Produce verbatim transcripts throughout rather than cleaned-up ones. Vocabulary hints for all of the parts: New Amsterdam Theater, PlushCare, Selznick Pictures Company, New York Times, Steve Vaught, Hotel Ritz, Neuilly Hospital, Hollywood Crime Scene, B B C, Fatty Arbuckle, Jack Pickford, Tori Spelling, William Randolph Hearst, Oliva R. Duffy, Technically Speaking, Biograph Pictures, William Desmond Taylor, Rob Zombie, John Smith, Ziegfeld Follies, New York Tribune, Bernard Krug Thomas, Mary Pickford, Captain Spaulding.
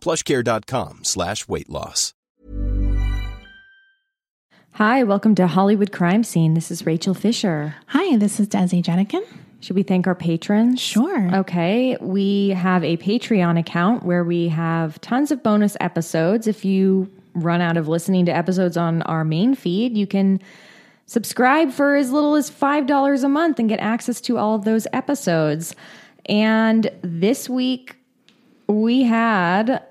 PlushCare.com slash weight loss. Hi, welcome to Hollywood Crime Scene. This is Rachel Fisher. Hi, this is Desi Jennekin. Should we thank our patrons? Sure. Okay. We have a Patreon account where we have tons of bonus episodes. If you run out of listening to episodes on our main feed, you can subscribe for as little as five dollars a month and get access to all of those episodes. And this week we had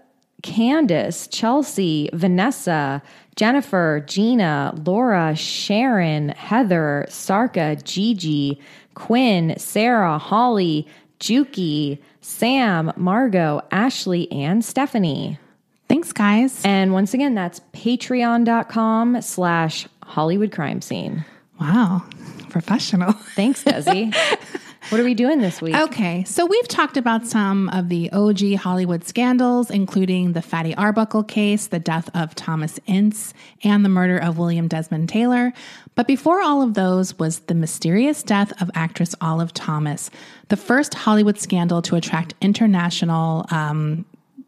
Candace, Chelsea, Vanessa, Jennifer, Gina, Laura, Sharon, Heather, Sarka, Gigi, Quinn, Sarah, Holly, Juki, Sam, Margot, Ashley, and Stephanie. Thanks, guys. And once again, that's patreon.com slash Hollywood Crime Scene. Wow. Professional. Thanks, Desi. What are we doing this week? Okay, so we've talked about some of the O G Hollywood scandals, including the Fatty Arbuckle case, the death of Thomas Ince, and the murder of William Desmond Taylor. But before all of those was the mysterious death of actress Olive Thomas, the first Hollywood scandal to attract international um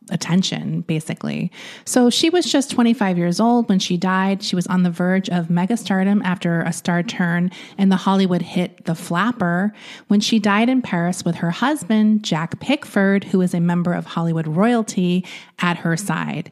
attention, basically. So she was just twenty-five years old when she died. She was on the verge of megastardom after a star turn in the Hollywood hit The Flapper, when she died in Paris with her husband, Jack Pickford, who is a member of Hollywood royalty, at her side.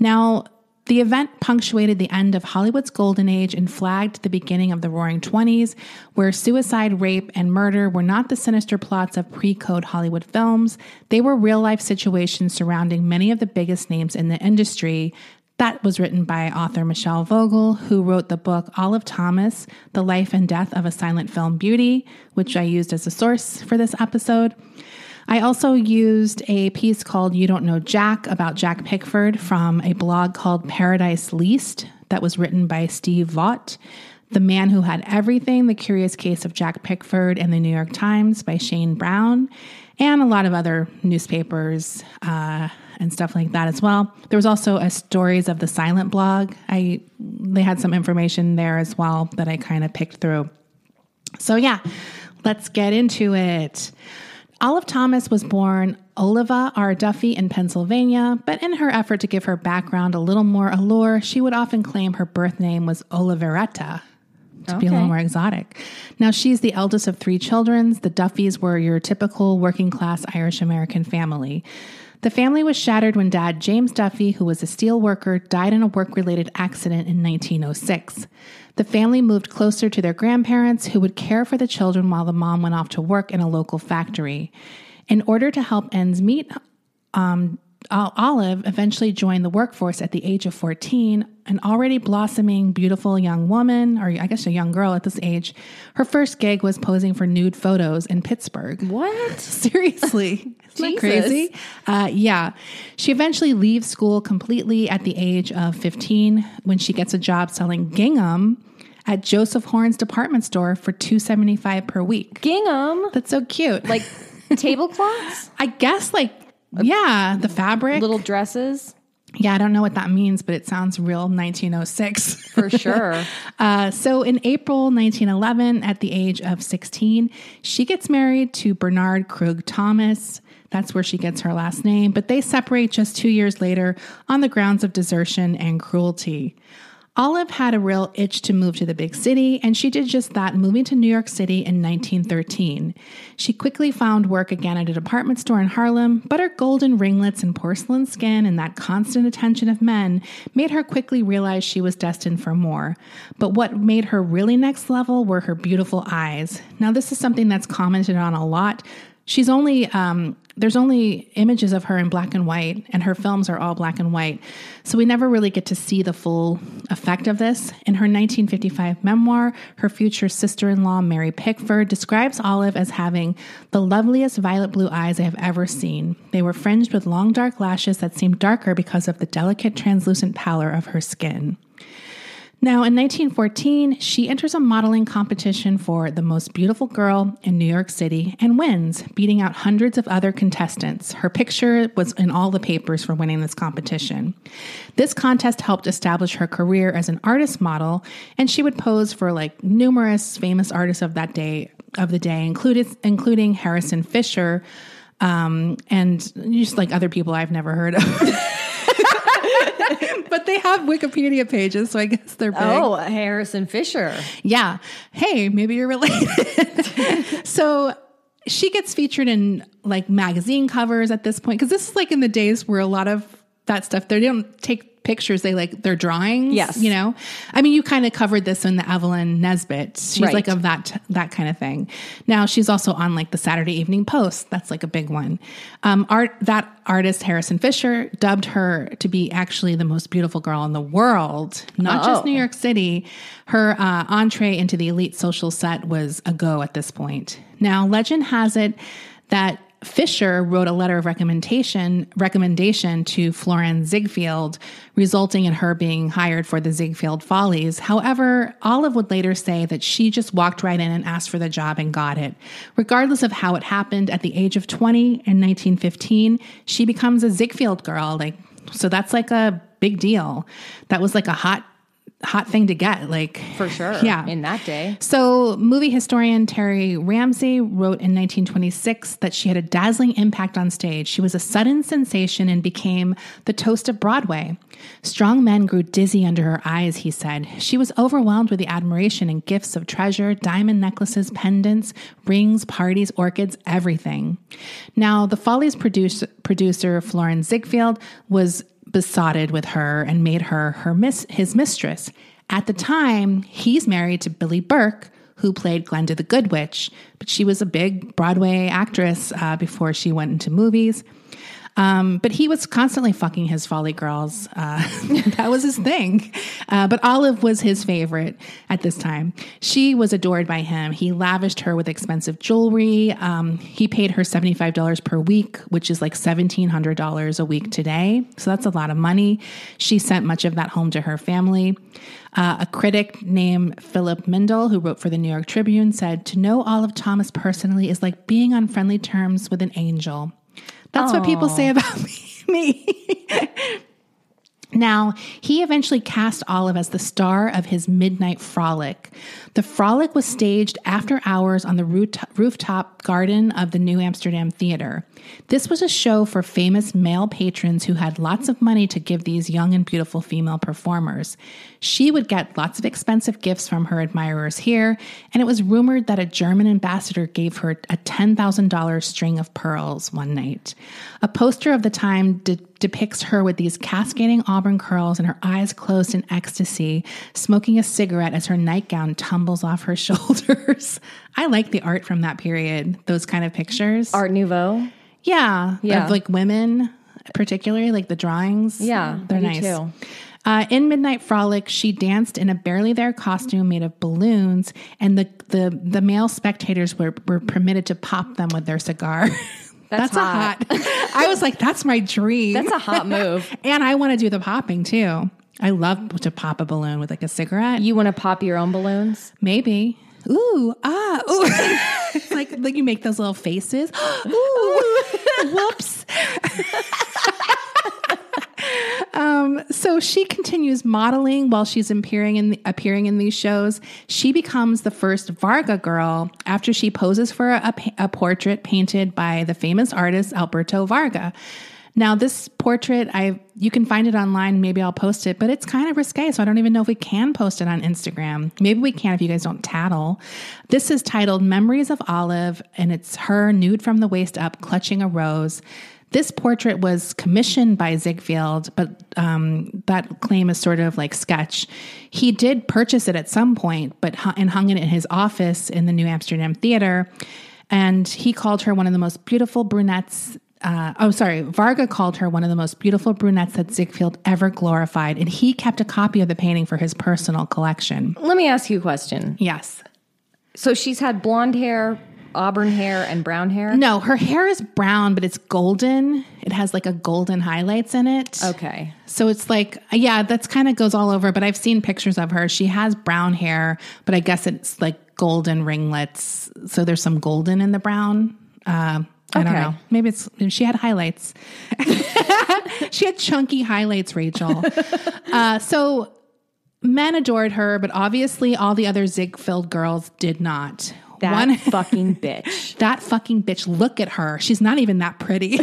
Now, the event punctuated the end of Hollywood's golden age and flagged the beginning of the roaring twenties, where suicide, rape, and murder were not the sinister plots of pre-code Hollywood films. They were real-life situations surrounding many of the biggest names in the industry. That was written by author Michelle Vogel, who wrote the book Olive Thomas, The Life and Death of a Silent Film Beauty, which I used as a source for this episode. I also used a piece called You Don't Know Jack about Jack Pickford from a blog called Paradise Leased that was written by Steve Vaught, The Man Who Had Everything, The Curious Case of Jack Pickford, and the New York Times by Shane Brown, and a lot of other newspapers uh, and stuff like that as well. There was also a Stories of the Silent blog. I they had some information there as well that I kind of picked through. So yeah, let's get into it. Olive Thomas was born Oliva R. Duffy in Pennsylvania, but in her effort to give her background a little more allure, she would often claim her birth name was Oliveretta, to okay. be a little more exotic. Now, she's the eldest of three children. The Duffys were your typical working-class Irish-American family. The family was shattered when Dad James Duffy, who was a steel worker, died in a work-related accident in nineteen oh six. The family moved closer to their grandparents, who would care for the children while the mom went off to work in a local factory. In order to help ends meet, um, Olive eventually joined the workforce at the age of fourteen, an already blossoming, beautiful young woman, or I guess a young girl at this age. Her first gig was posing for nude photos in Pittsburgh. What? Seriously. Isn't that crazy? Uh, yeah. She eventually leaves school completely at the age of fifteen when she gets a job selling gingham at Joseph Horn's department store for two dollars and seventy-five cents per week. Gingham? That's so cute. Like tablecloths? I guess like, yeah, the fabric. Little dresses? Yeah, I don't know what that means, but it sounds real nineteen oh six. For sure. uh, so in April nineteen eleven, at the age of sixteen, she gets married to Bernard Krug Thomas. That's where she gets her last name. But they separate just two years later on the grounds of desertion and cruelty. Olive had a real itch to move to the big city, and she did just that, moving to New York City in nineteen thirteen. She quickly found work again at a department store in Harlem, but her golden ringlets and porcelain skin and that constant attention of men made her quickly realize she was destined for more. But what made her really next level were her beautiful eyes. Now, this is something that's commented on a lot. She's only um, there's only images of her in black and white, and her films are all black and white. So we never really get to see the full effect of this. In her nineteen fifty-five memoir, her future sister-in-law, Mary Pickford, describes Olive as having the loveliest violet blue eyes I have ever seen. They were fringed with long dark lashes that seemed darker because of the delicate translucent pallor of her skin. Now, in nineteen fourteen, she enters a modeling competition for the most beautiful girl in New York City and wins, beating out hundreds of other contestants. Her picture was in all the papers for winning this competition. This contest helped establish her career as an artist model, and she would pose for like numerous famous artists of that day, of the day, included, including Harrison Fisher, um, and just like other people I've never heard of. But they have Wikipedia pages, so I guess they're big. Oh, Harrison Fisher. Yeah. Hey, maybe you're related. So she gets featured in like magazine covers at this point, because this is like in the days where a lot of that stuff, they don't take pictures, they like their drawings. Yes. You know? I mean, you kind of covered this in the Evelyn Nesbit. She's right. like of that that kind of thing. Now, she's also on like the Saturday Evening Post. That's like a big one. Um, art that artist Harrison Fisher dubbed her to be actually the most beautiful girl in the world, not oh. just New York City. Her uh, entree into the elite social set was a go at this point. Now, legend has it that Fisher wrote a letter of recommendation recommendation to Florenz Ziegfeld, resulting in her being hired for the Ziegfeld Follies. However, Olive would later say that she just walked right in and asked for the job and got it. Regardless of how it happened, at the age of twenty in nineteen fifteen, she becomes a Ziegfeld girl. Like, so that's like a big deal. That was like a hot hot thing to get, like, for sure. Yeah, in that day. So movie historian Terry Ramsey wrote in nineteen twenty-six that she had a dazzling impact on stage. She was a sudden sensation and became the toast of Broadway. Strong men grew dizzy under her eyes, he said. She was overwhelmed with the admiration and gifts of treasure, diamond necklaces, pendants, rings, parties, orchids, everything. Now, the Follies produce, producer Florenz Ziegfeld was besotted with her and made her her miss his mistress. At the time, he's married to Billy Burke, who played Glenda the Good Witch, but she was a big Broadway actress uh, before she went into movies. Um, but he was constantly fucking his folly girls. Uh, that was his thing. Uh, but Olive was his favorite at this time. She was adored by him. He lavished her with expensive jewelry. Um, he paid her seventy-five dollars per week, which is like one thousand seven hundred dollars a week today. So that's a lot of money. She sent much of that home to her family. Uh, a critic named Philip Mindel, who wrote for the New York Tribune, said, "To know Olive Thomas personally is like being on friendly terms with an angel." That's Aww. What people say about me. Now, he eventually cast Olive as the star of his Midnight Frolic. The frolic was staged after hours on the rooftop garden of the New Amsterdam Theater. This was a show for famous male patrons who had lots of money to give these young and beautiful female performers. She would get lots of expensive gifts from her admirers here, and it was rumored that a German ambassador gave her a ten thousand dollars string of pearls one night. A poster of the time did depicts her with these cascading auburn curls and her eyes closed in ecstasy, smoking a cigarette as her nightgown tumbles off her shoulders. I like the art from that period, those kind of pictures. Art Nouveau? Yeah. yeah. Of like women, particularly, like the drawings. Yeah, they're nice. Too. Uh, in Midnight Frolic, she danced in a barely there costume made of balloons, and the, the, the male spectators were, were permitted to pop them with their cigar. That's, that's hot. a hot. I was like, that's my dream. That's a hot move. And I want to do the popping too. I love to pop a balloon with like a cigarette. You want to pop your own balloons? Maybe. Ooh, ah, ooh. like, like you make those little faces. Ooh, whoops. Um, so she continues modeling while she's appearing in the, appearing in these shows. She becomes the first Varga girl after she poses for a, a portrait painted by the famous artist Alberto Varga. Now, this portrait, I you can find it online. Maybe I'll post it, but it's kind of risque, so I don't even know if we can post it on Instagram. Maybe we can if you guys don't tattle. This is titled "Memories of Olive," and it's her nude from the waist up, clutching a rose. This portrait was commissioned by Ziegfeld, but um, that claim is sort of like sketch. He did purchase it at some point, but and hung it in his office in the New Amsterdam Theater. And he called her one of the most beautiful brunettes Uh, oh, sorry. Varga called her one of the most beautiful brunettes that Ziegfeld ever glorified, and he kept a copy of the painting for his personal collection. Let me ask you a question. Yes. So she's had blonde hair, auburn hair, and brown hair? No, her hair is brown, but it's golden. It has like a golden highlights in it. Okay. So it's like, yeah, that's kind of goes all over, but I've seen pictures of her. She has brown hair, but I guess it's like golden ringlets. So there's some golden in the brown. Um, uh, I okay. don't know. Maybe it's she had highlights. She had chunky highlights, Rachel. uh, so men adored her, but obviously all the other Ziegfeld girls did not. That One, fucking bitch. That fucking bitch. Look at her. She's not even that pretty.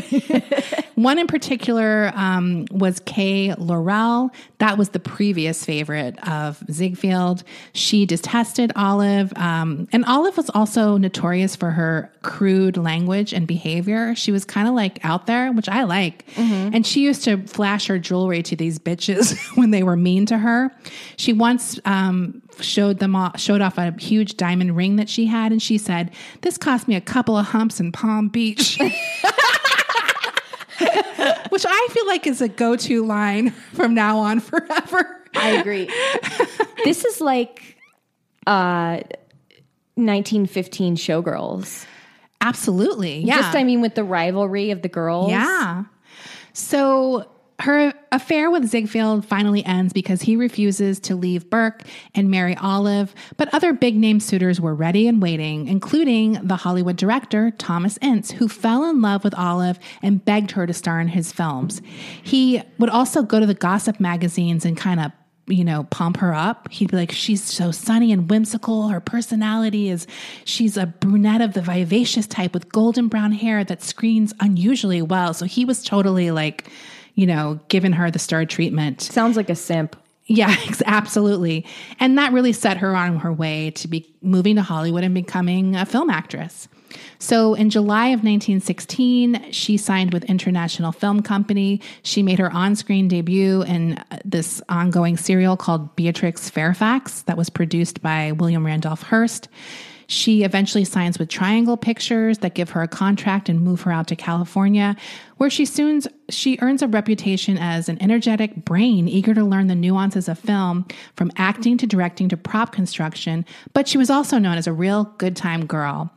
One in particular um, was Kay Laurel. That was the previous favorite of Ziegfeld. She detested Olive. Um, and Olive was also notorious for her crude language and behavior. She was kind of like out there, which I like. Mm-hmm. And she used to flash her jewelry to these bitches when they were mean to her. She once um, showed them all, showed off a huge diamond ring that she had. And she said, "This cost me a couple of humps in Palm Beach," which I feel like is a go-to line from now on forever. I agree. This is like uh, nineteen fifteen showgirls. Absolutely. Yeah. Just, I mean, with the rivalry of the girls. Yeah. So her affair with Ziegfeld finally ends because he refuses to leave Burke and marry Olive, but other big-name suitors were ready and waiting, including the Hollywood director, Thomas Ince, who fell in love with Olive and begged her to star in his films. He would also go to the gossip magazines and kind of, you know, pump her up. He'd be like, "She's so sunny and whimsical. Her personality is, she's a brunette of the vivacious type with golden brown hair that screens unusually well." So he was totally like, you know, given her the star treatment. Sounds like a simp. Yeah, absolutely. And that really set her on her way to be moving to Hollywood and becoming a film actress. So in July of nineteen sixteen, she signed with International Film Company. She made her on-screen debut in this ongoing serial called Beatrix Fairfax that was produced by William Randolph Hearst. She eventually signs with Triangle Pictures that give her a contract and move her out to California, where she soon she earns a reputation as an energetic brain eager to learn the nuances of film, from acting to directing to prop construction, but she was also known as a real good-time girl.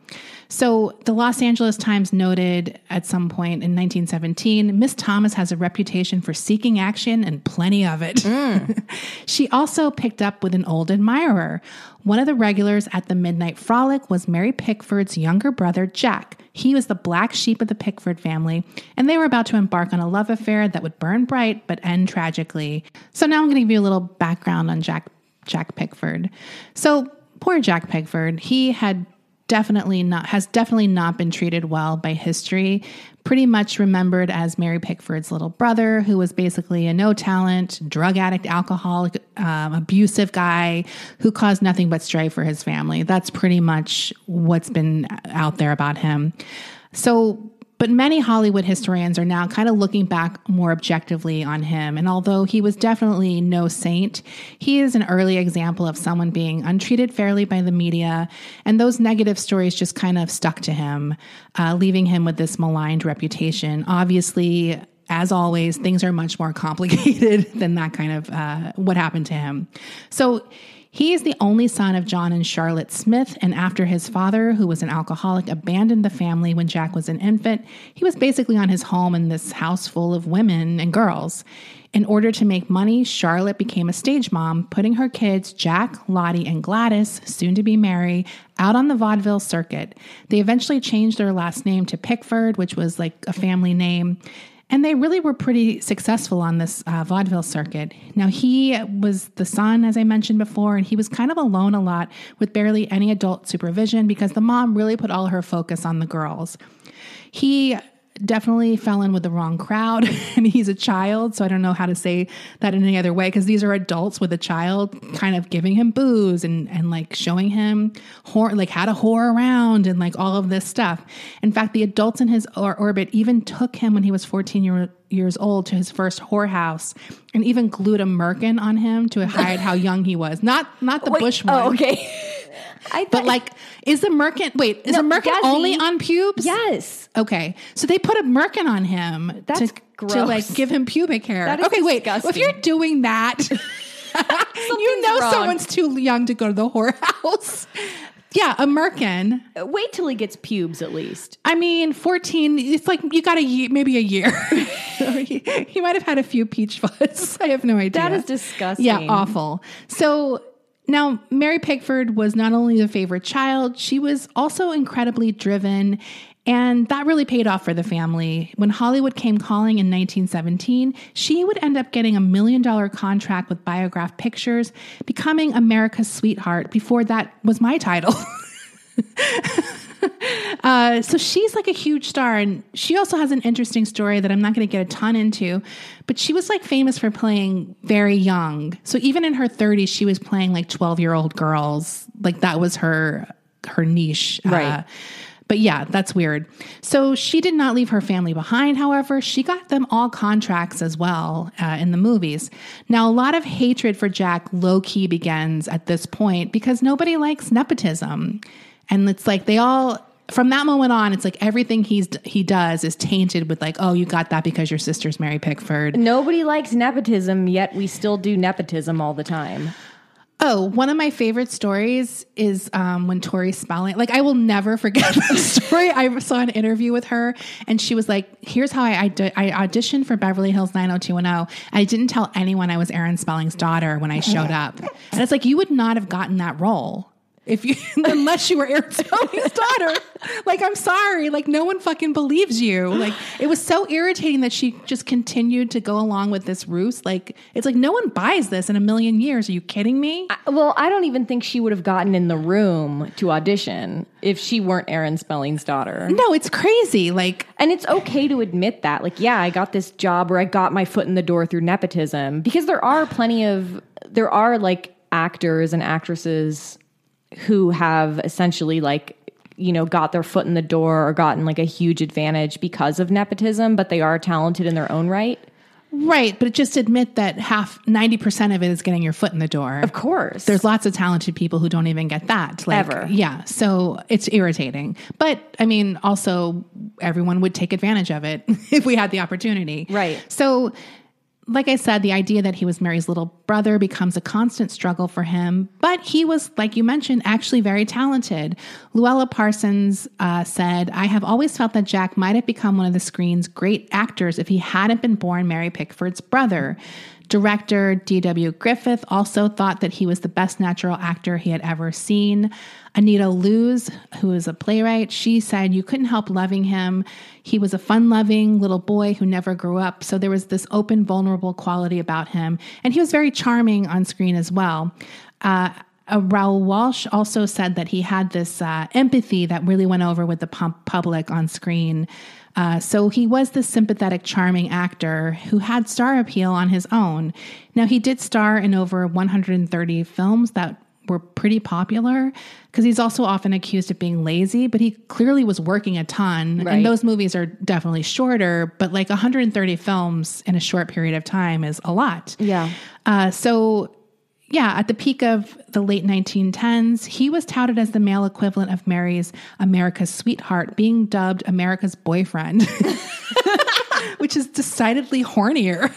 So the Los Angeles Times noted at some point in nineteen seventeen, Miss Thomas has a reputation for seeking action and plenty of it. Mm. She also picked up with an old admirer. One of the regulars at the Midnight Frolic was Mary Pickford's younger brother, Jack. He was the black sheep of the Pickford family, and they were about to embark on a love affair that would burn bright but end tragically. So now I'm going to give you a little background on Jack Jack Pickford. So poor Jack Pickford, he had definitely not has definitely not been treated well by history. Pretty much remembered as Mary Pickford's little brother, who was basically a no-talent, drug addict, alcoholic, um, abusive guy who caused nothing but strife for his family. That's pretty much what's been out there about him. So. But many Hollywood historians are now kind of looking back more objectively on him. And although he was definitely no saint, he is an early example of someone being untreated fairly by the media. And those negative stories just kind of stuck to him, uh, leaving him with this maligned reputation. Obviously, as always, things are much more complicated than that kind of uh, what happened to him. So he is the only son of John and Charlotte Smith, and after his father, who was an alcoholic, abandoned the family when Jack was an infant, he was basically on his home in this house full of women and girls. In order to make money, Charlotte became a stage mom, putting her kids, Jack, Lottie, and Gladys, soon to be Mary, out on the vaudeville circuit. They eventually changed their last name to Pickford, which was like a family name. And they really were pretty successful on this uh, vaudeville circuit. Now, he was the son, as I mentioned before, and he was kind of alone a lot with barely any adult supervision because the mom really put all her focus on the girls. He definitely fell in with the wrong crowd, and he's a child, so I don't know how to say that in any other way because these are adults with a child kind of giving him booze and, and like showing him whore, like how to whore around and like all of this stuff. In fact, the adults in his or- orbit even took him when he was fourteen year, years old to his first whorehouse and even glued a merkin on him to hide how young he was. Not not the Wait, bush one. Oh, okay. I th- but like, is the merkin, wait, is no, a merkin Desi, only on pubes? Yes. Okay. So they put a merkin on him That's to, gross. to like give him pubic hair. That is okay, disgusting. Wait, if you're doing that, you know wrong. Someone's too young to go to the whorehouse. Yeah, a merkin. Wait till he gets pubes, at least. I mean, fourteen, it's like you got a year, maybe a year. he, he might have had a few peach fuzz. I have no idea. That is disgusting. Yeah, awful. So now, Mary Pickford was not only the favorite child, she was also incredibly driven. And that really paid off for the family. When Hollywood came calling in nineteen seventeen, she would end up getting a million dollar contract with Biograph Pictures, becoming America's sweetheart before that was my title. uh, so she's like a huge star. And she also has an interesting story that I'm not going to get a ton into, but she was like famous for playing very young. So even in her thirties, she was playing like twelve year old girls. Like that was her, her niche. Right. Uh, But yeah, that's weird. So she did not leave her family behind. However, she got them all contracts as well uh, in the movies. Now, a lot of hatred for Jack low-key begins at this point because nobody likes nepotism. And it's like they all, from that moment on, it's like everything he's he does is tainted with like, oh, you got that because your sister's Mary Pickford. Nobody likes nepotism, yet we still do nepotism all the time. Oh, one of my favorite stories is um, when Tori Spelling, like I will never forget this story. I saw an interview with her and she was like, here's how I, I auditioned for Beverly Hills nine oh two one oh. I didn't tell anyone I was Aaron Spelling's daughter when I showed up. And it's like, you would not have gotten that role if you, unless you were Aaron Spelling's daughter. Like, I'm sorry. Like, no one fucking believes you. Like, it was so irritating that she just continued to go along with this ruse. Like, it's like, no one buys this in a million years. Are you kidding me? I, well, I don't even think she would have gotten in the room to audition if she weren't Aaron Spelling's daughter. No, it's crazy. Like, and it's okay to admit that. Like, yeah, I got this job or I got my foot in the door through nepotism. Because there are plenty of, there are like actors and actresses who have essentially like, you know, got their foot in the door or gotten like a huge advantage because of nepotism, but they are talented in their own right. Right. But just admit that half, ninety percent of it is getting your foot in the door. Of course. There's lots of talented people who don't even get that. Like, ever. Yeah. So it's irritating. But I mean, also everyone would take advantage of it if we had the opportunity. Right. So like I said, the idea that he was Mary's little brother becomes a constant struggle for him. But he was, like you mentioned, actually very talented. Luella Parsons uh, said, I have always felt that Jack might have become one of the screen's great actors if he hadn't been born Mary Pickford's brother. Director D W Griffith also thought that he was the best natural actor he had ever seen. Anita Loos, who is a playwright, she said, you couldn't help loving him. He was a fun-loving little boy who never grew up. So there was this open, vulnerable quality about him. And he was very charming on screen as well. Uh, Uh, Raoul Walsh also said that he had this uh, empathy that really went over with the pu- public on screen. Uh, so he was this sympathetic, charming actor who had star appeal on his own. Now, he did star in over one hundred thirty films that were pretty popular because he's also often accused of being lazy, but he clearly was working a ton. Right. And those movies are definitely shorter, but like one hundred thirty films in a short period of time is a lot. Yeah. Uh, so... Yeah, at the peak of the late nineteen tens, he was touted as the male equivalent of Mary's America's sweetheart, being dubbed America's boyfriend, which is decidedly hornier.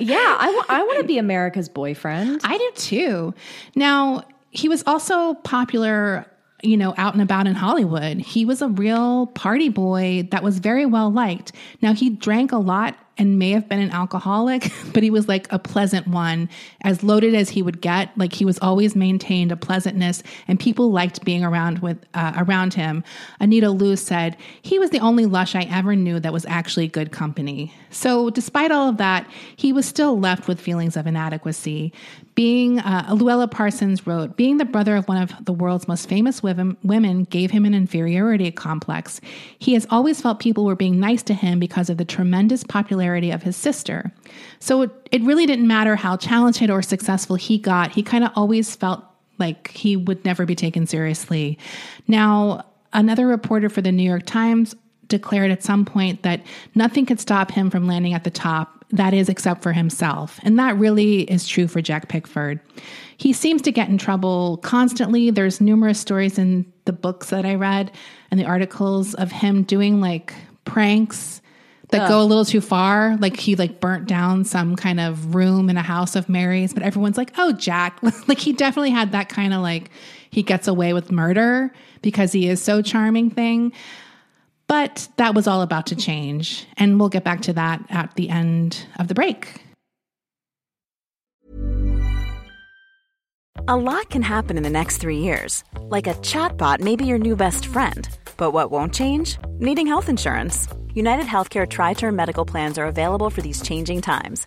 Yeah, I, w- I want to be America's boyfriend. I do too. Now, he was also popular, you know, out and about in Hollywood. He was a real party boy that was very well liked. Now, he drank a lot and may have been an alcoholic, but he was like a pleasant one, as loaded as he would get. Like, he was always maintained a pleasantness, and people liked being around with uh, around him. Anita Loos said, he was the only lush I ever knew that was actually good company. So despite all of that, he was still left with feelings of inadequacy. Being, uh, Luella Parsons wrote, being the brother of one of the world's most famous women, women gave him an inferiority complex. He has always felt people were being nice to him because of the tremendous popularity of his sister. So it, it really didn't matter how talented or successful he got. He kind of always felt like he would never be taken seriously. Now, another reporter for the New York Times declared at some point that nothing could stop him from landing at the top. that is, except for himself. And that really is true for Jack Pickford. He seems to get in trouble constantly. There's numerous stories in the books that I read and the articles of him doing like pranks that Ugh. go a little too far. Like he like burnt down some kind of room in a house of Mary's, but everyone's like, oh, Jack. Like he definitely had that kind of like he gets away with murder because he is so charming thing. But that was all about to change, and we'll get back to that at the end of the break. A lot can happen in the next three years. Like a chatbot may be your new best friend. But what won't change? Needing health insurance. United Healthcare Tri-Term Medical Plans are available for these changing times.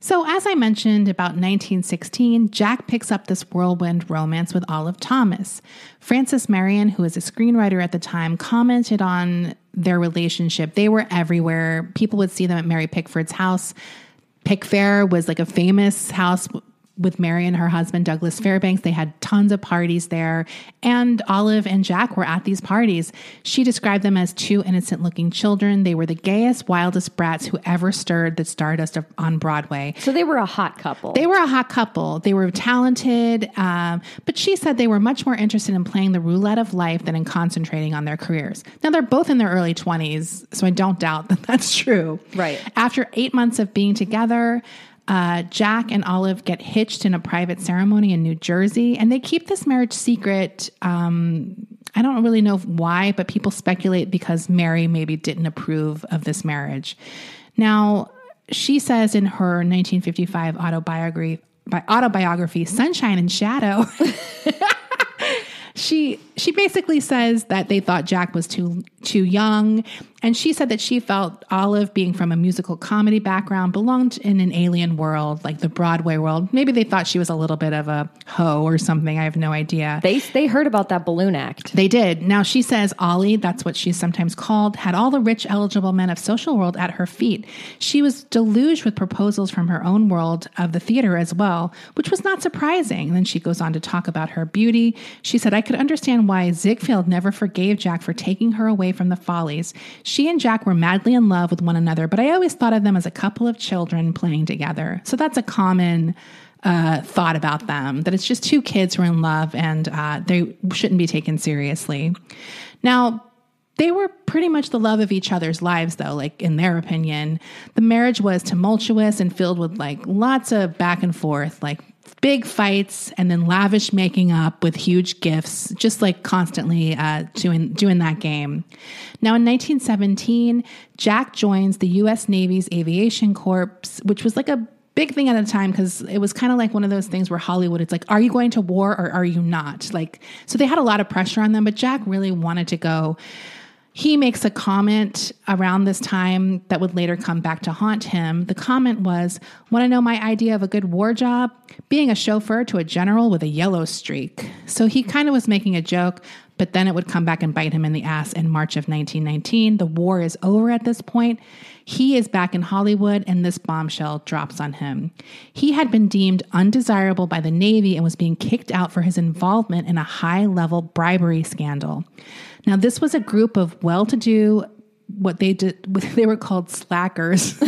So as I mentioned, about nineteen sixteen, Jack picks up this whirlwind romance with Olive Thomas. Frances Marion, who was a screenwriter at the time, commented on their relationship. They were everywhere. People would see them at Mary Pickford's house. Pickfair was like a famous house with Mary and her husband, Douglas Fairbanks. They had tons of parties there. And Olive and Jack were at these parties. She described them as two innocent-looking children. They were the gayest, wildest brats who ever stirred the stardust of, on Broadway. So they were a hot couple. They were a hot couple. They were talented. Um, but she said they were much more interested in playing the roulette of life than in concentrating on their careers. Now, they're both in their early twenties, so I don't doubt that that's true. Right. After eight months of being together, Uh, Jack and Olive get hitched in a private ceremony in New Jersey, and they keep this marriage secret. Um, I don't really know why, but people speculate because Mary maybe didn't approve of this marriage. Now, she says in her nineteen fifty-five autobiography, bi- autobiography Sunshine and Shadow, she she basically says that they thought Jack was too too young, and she said that she felt Olive, being from a musical comedy background, belonged in an alien world, like the Broadway world. Maybe they thought she was a little bit of a hoe or something. I have no idea. They they heard about that balloon act. They did. Now, she says Ollie, that's what she's sometimes called, had all the rich, eligible men of social world at her feet. She was deluged with proposals from her own world of the theater as well, which was not surprising. And then she goes on to talk about her beauty. She said, I could understand why Ziegfeld never forgave Jack for taking her away from the Follies. She and Jack were madly in love with one another, but I always thought of them as a couple of children playing together. So that's a common uh, thought about them, that it's just two kids who are in love and uh, they shouldn't be taken seriously. Now, they were pretty much the love of each other's lives, though, like in their opinion. The marriage was tumultuous and filled with like lots of back and forth, like big fights and then lavish making up with huge gifts, just like constantly uh, doing doing that game. Now, in nineteen seventeen, Jack joins the U S Navy's Aviation Corps, which was like a big thing at the time because it was kind of like one of those things where Hollywood, it's like, are you going to war or are you not? Like, so they had a lot of pressure on them, but Jack really wanted to go. He makes a comment around this time that would later come back to haunt him. The comment was, want to know my idea of a good war job? Being a chauffeur to a general with a yellow streak. So he kind of was making a joke, but then it would come back and bite him in the ass in March of nineteen nineteen. The war is over at this point. He is back in Hollywood, and this bombshell drops on him. He had been deemed undesirable by the Navy and was being kicked out for his involvement in a high-level bribery scandal. Now, this was a group of well-to-do, what they did, what they were called slackers.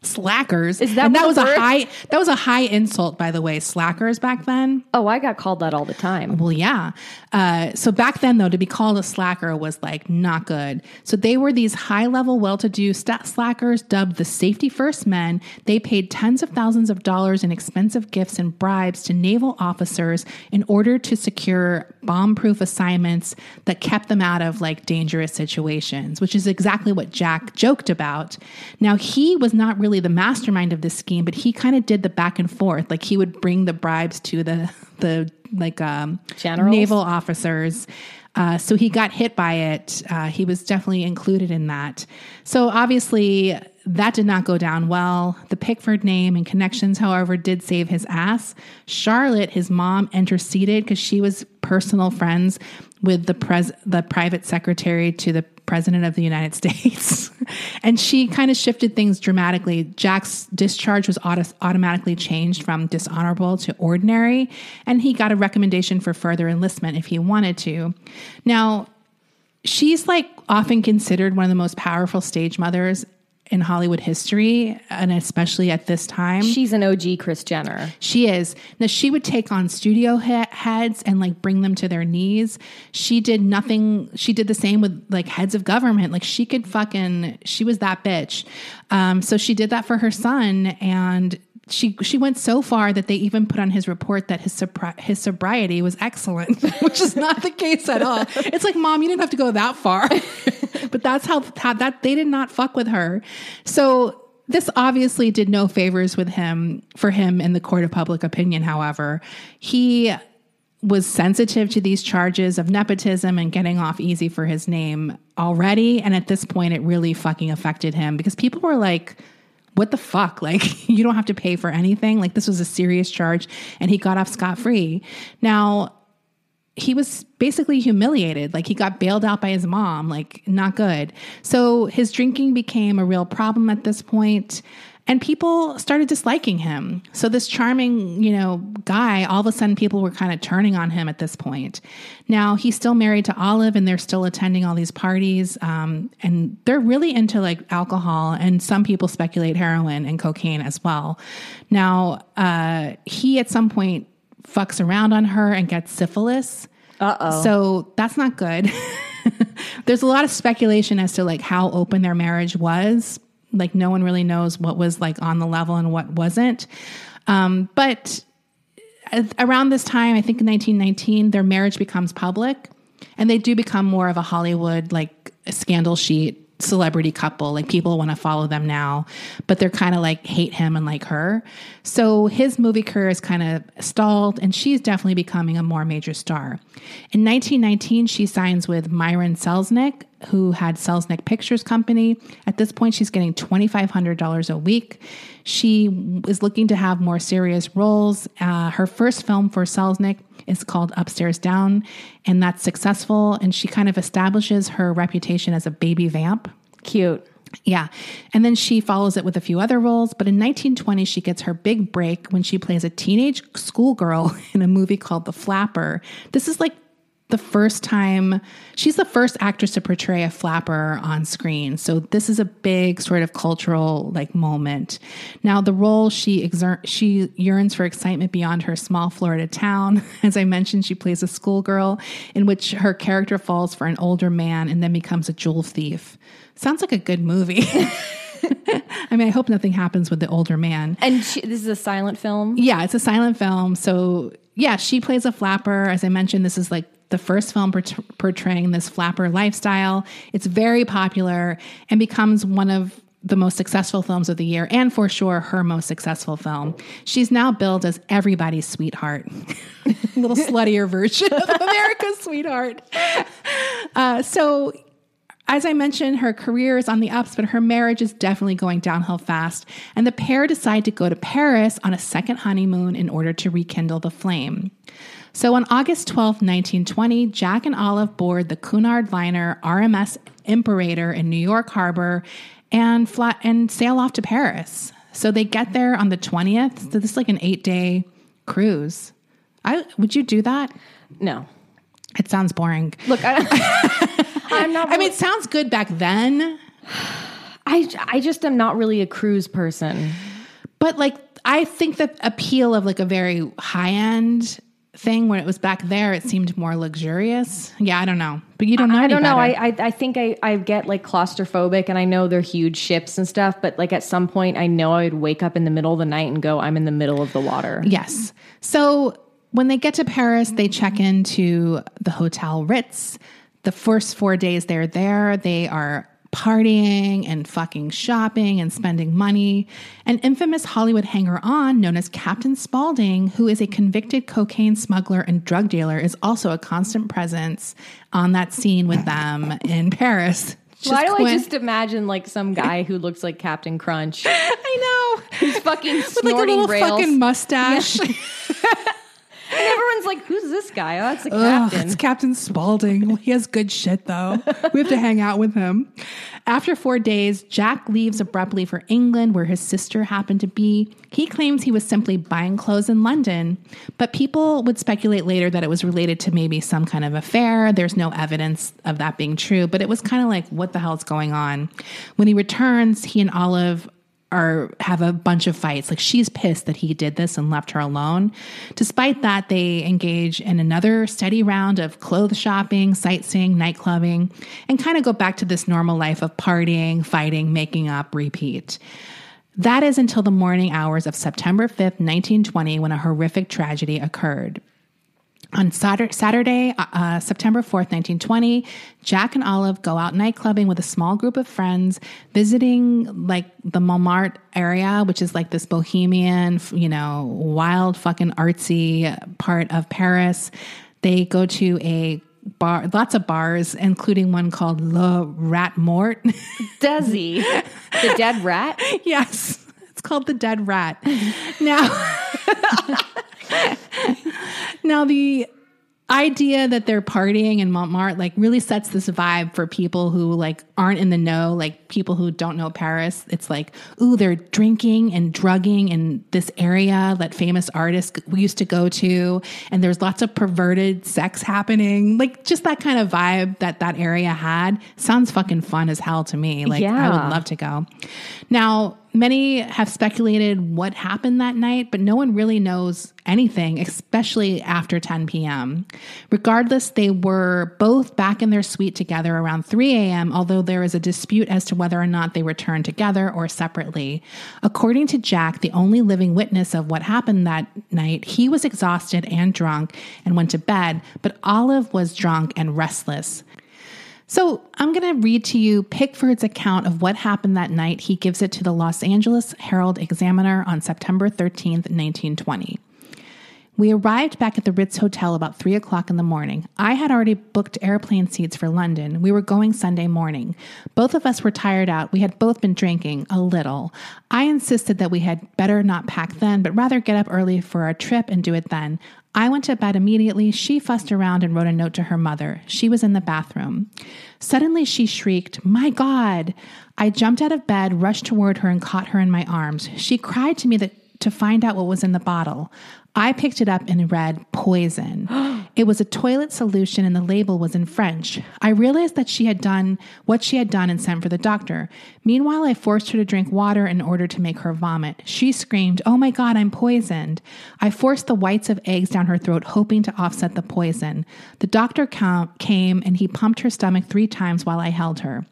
Slackers. Is that and that was a high that was a high insult, by the way, slackers back then. Oh, I got called that all the time. Well, yeah. Uh, so back then, though, to be called a slacker was like not good. So they were these high-level, well-to-do st- slackers dubbed the Safety First Men. They paid tens of thousands of dollars in expensive gifts and bribes to naval officers in order to secure bomb-proof assignments that kept them out of like dangerous situations, which is exactly what Jack joked about. Now, he was not really the mastermind of this scheme, but he kind of did the back and forth. Like he would bring the bribes to the the like um, generals, naval officers. Uh, so he got hit by it. Uh, he was definitely included in that. So obviously that did not go down well. The Pickford name and connections, however, did save his ass. Charlotte, his mom, interceded because she was personal friends with the pres- the private secretary to the President of the United States. And she kind of shifted things dramatically. Jack's discharge was auto- automatically changed from dishonorable to ordinary, and he got a recommendation for further enlistment if he wanted to. Now, she's like often considered one of the most powerful stage mothers in Hollywood history, and especially at this time. She's an O G Kris Jenner. She is. Now, she would take on studio he- heads and like bring them to their knees. She did nothing. She did the same with like heads of government. Like she could fucking, she was that bitch. Um, so she did that for her son, and She she went so far that they even put on his report that his sobri- his sobriety was excellent, which is not the case at all. It's like, Mom, you didn't have to go that far. But that's how, how that they did not fuck with her. So this obviously did no favors with him for him in the court of public opinion. However, he was sensitive to these charges of nepotism and getting off easy for his name already. And at this point, it really fucking affected him because people were like, what the fuck? Like, you don't have to pay for anything. Like, this was a serious charge, and he got off scot-free. Now, he was basically humiliated. Like, he got bailed out by his mom. Like, not good. So his drinking became a real problem at this point, and people started disliking him. So this charming, you know, guy, all of a sudden people were kind of turning on him at this point. Now, he's still married to Olive, and they're still attending all these parties. Um, and they're really into like alcohol, and some people speculate heroin and cocaine as well. Now, uh, he at some point fucks around on her and gets syphilis. Uh-oh. So that's not good. There's a lot of speculation as to like how open their marriage was. Like, no one really knows what was like on the level and what wasn't. Um, but around this time, I think in nineteen nineteen, their marriage becomes public, and they do become more of a Hollywood, like scandal sheet celebrity couple. Like, people want to follow them now, but they're kind of like hate him and like her. So his movie career is kind of stalled, and she's definitely becoming a more major star. In nineteen nineteen, she signs with Myron Selznick, who had Selznick Pictures Company. At this point, she's getting twenty-five hundred dollars a week. She is looking to have more serious roles. Uh, her first film for Selznick is called Upstairs Down, and that's successful. And she kind of establishes her reputation as a baby vamp. Cute. Yeah. And then she follows it with a few other roles. But in nineteen twenty, she gets her big break when she plays a teenage schoolgirl in a movie called The Flapper. This is like the first time, she's the first actress to portray a flapper on screen. So this is a big sort of cultural like moment. Now, the role she exer- she yearns for excitement beyond her small Florida town. As I mentioned, she plays a schoolgirl in which her character falls for an older man and then becomes a jewel thief. Sounds like a good movie. I mean, I hope nothing happens with the older man. And she, this is a silent film? Yeah, it's a silent film. So yeah, she plays a flapper. As I mentioned, this is like the first film portraying this flapper lifestyle. It's very popular and becomes one of the most successful films of the year, and for sure her most successful film. She's now billed as everybody's sweetheart. A little sluttier version of America's sweetheart. Uh, so as I mentioned, her career is on the ups, but her marriage is definitely going downhill fast. And the pair decide to go to Paris on a second honeymoon in order to rekindle the flame. So on August twelfth, nineteen twenty, Jack and Olive board the Cunard liner R M S Imperator in New York Harbor and fly, and sail off to Paris. So they get there on the twentieth. So this is like an eight-day cruise. I would you do that? No. It sounds boring. Look, I, I'm not... Really, I mean, it sounds good back then. I, I just am not really a cruise person. But like, I think the appeal of like a very high-end thing when it was back there, it seemed more luxurious. Yeah, I don't know, but you don't know. I, I don't know. I, I I think I I get like claustrophobic, and I know they're huge ships and stuff, but like at some point, I know I would wake up in the middle of the night and go, I'm in the middle of the water. Yes. So when they get to Paris, they check into the Hotel Ritz. The first four days they're there, they are partying and fucking shopping and spending money. An infamous Hollywood hanger-on known as Captain Spaulding, who is a convicted cocaine smuggler and drug dealer, is also a constant presence on that scene with them in Paris. Just Why do Quinn. I just imagine like some guy who looks like Captain Crunch? I know. Who's fucking with snorting like a little rails. Fucking mustache. Yeah. And everyone's like, "Who's this guy?" Oh, it's a captain. Ugh, it's Captain Spaulding. He has good shit though. We have to hang out with him. After four days, Jack leaves abruptly for England, where his sister happened to be. He claims he was simply buying clothes in London, but people would speculate later that it was related to maybe some kind of affair. There's no evidence of that being true, but it was kind of like, what the hell's going on? When he returns, he and Olive are have a bunch of fights. Like, she's pissed that he did this and left her alone. Despite that, they engage in another steady round of clothes shopping, sightseeing, nightclubbing, and kind of go back to this normal life of partying, fighting, making up, repeat. That is until the morning hours of September fifth, nineteen twenty, when a horrific tragedy occurred. On Saturday, uh, September fourth, nineteen twenty, Jack and Olive go out nightclubbing with a small group of friends, visiting like the Montmartre area, which is like this bohemian, you know, wild fucking artsy part of Paris. They go to a bar, lots of bars, including one called Le Rat Mort. Desi, the dead rat? Yes, it's called the Dead Rat. Now... Now, the idea that they're partying in Montmartre, like, really sets this vibe for people who, like, aren't in the know, like, people who don't know Paris. It's like, ooh, they're drinking and drugging in this area that famous artists used to go to, and there's lots of perverted sex happening. Like, just that kind of vibe that that area had sounds fucking fun as hell to me. Like, yeah. I would love to go. Now... many have speculated what happened that night, but no one really knows anything, especially after ten p.m. Regardless, they were both back in their suite together around three a.m., although there is a dispute as to whether or not they returned together or separately. According to Jack, the only living witness of what happened that night, he was exhausted and drunk and went to bed, but Olive was drunk and restless. So I'm going to read to you Pickford's account of what happened that night. He gives it to the Los Angeles Herald-Examiner on September thirteenth, nineteen twenty. We arrived back at the Ritz Hotel about three o'clock in the morning. I had already booked airplane seats for London. We were going Sunday morning. Both of us were tired out. We had both been drinking, a little. I insisted that we had better not pack then, but rather get up early for our trip and do it then. I went to bed immediately. She fussed around and wrote a note to her mother. She was in the bathroom. Suddenly she shrieked, "My God!" I jumped out of bed, rushed toward her, and caught her in my arms. She cried to me that to find out what was in the bottle. I picked it up and read poison. It was a toilet solution and the label was in French. I realized that she had done what she had done and sent for the doctor. Meanwhile, I forced her to drink water in order to make her vomit. She screamed, "Oh my God, I'm poisoned." I forced the whites of eggs down her throat, hoping to offset the poison. The doctor came and he pumped her stomach three times while I held her.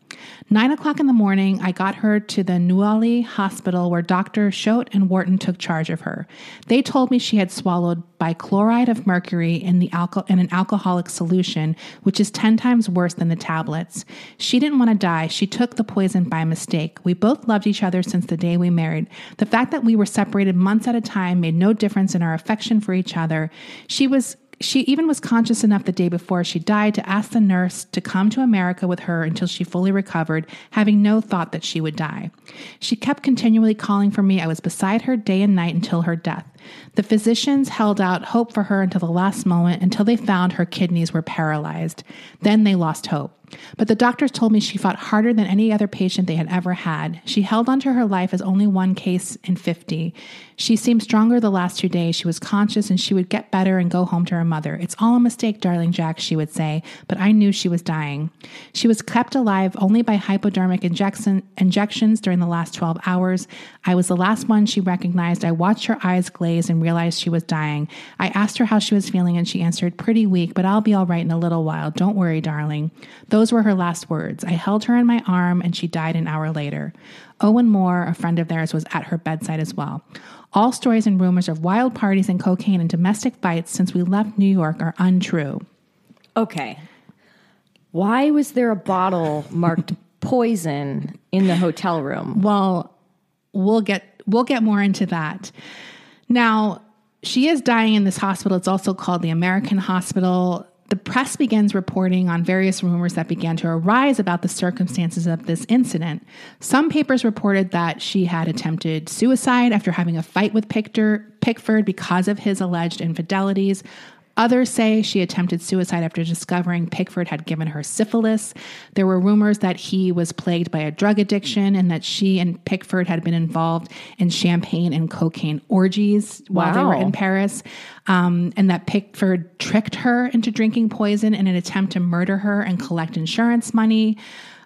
Nine o'clock in the morning, I got her to the Neuilly Hospital, where Doctor Choate and Wharton took charge of her. They told me she had swallowed bichloride of mercury in, the alco- in an alcoholic solution, which is ten times worse than the tablets. She didn't want to die. She took the poison by mistake. We both loved each other since the day we married. The fact that we were separated months at a time made no difference in our affection for each other. She was... She even was conscious enough the day before she died to ask the nurse to come to America with her until she fully recovered, having no thought that she would die. She kept continually calling for me. I was beside her day and night until her death. The physicians held out hope for her until the last moment, until they found her kidneys were paralyzed. Then they lost hope. But the doctors told me she fought harder than any other patient they had ever had. She held on to her life as only one case in fifty. She seemed stronger the last two days. She was conscious and she would get better and go home to her mother. "It's all a mistake, darling Jack," she would say, but I knew she was dying. She was kept alive only by hypodermic injection, injections during the last twelve hours. I was the last one she recognized. I watched her eyes glaze and realized she was dying. I asked her how she was feeling and she answered, "Pretty weak, but I'll be all right in a little while. Don't worry, darling." Those were her last words. I held her in my arm, and she died an hour later. Owen Moore, a friend of theirs, was at her bedside as well. All stories and rumors of wild parties and cocaine and domestic fights since we left New York are untrue. Okay. Why was there a bottle marked poison in the hotel room. Well, we'll get we'll get more into that. Now, she is dying in this hospital. It's also called the American Hospital. The press begins reporting on various rumors that began to arise about the circumstances of this incident. Some papers reported that she had attempted suicide after having a fight with Pickford because of his alleged infidelities. Others say she attempted suicide after discovering Pickford had given her syphilis. There were rumors that he was plagued by a drug addiction and that she and Pickford had been involved in champagne and cocaine orgies while wow. they were in Paris, um, and that Pickford tricked her into drinking poison in an attempt to murder her and collect insurance money.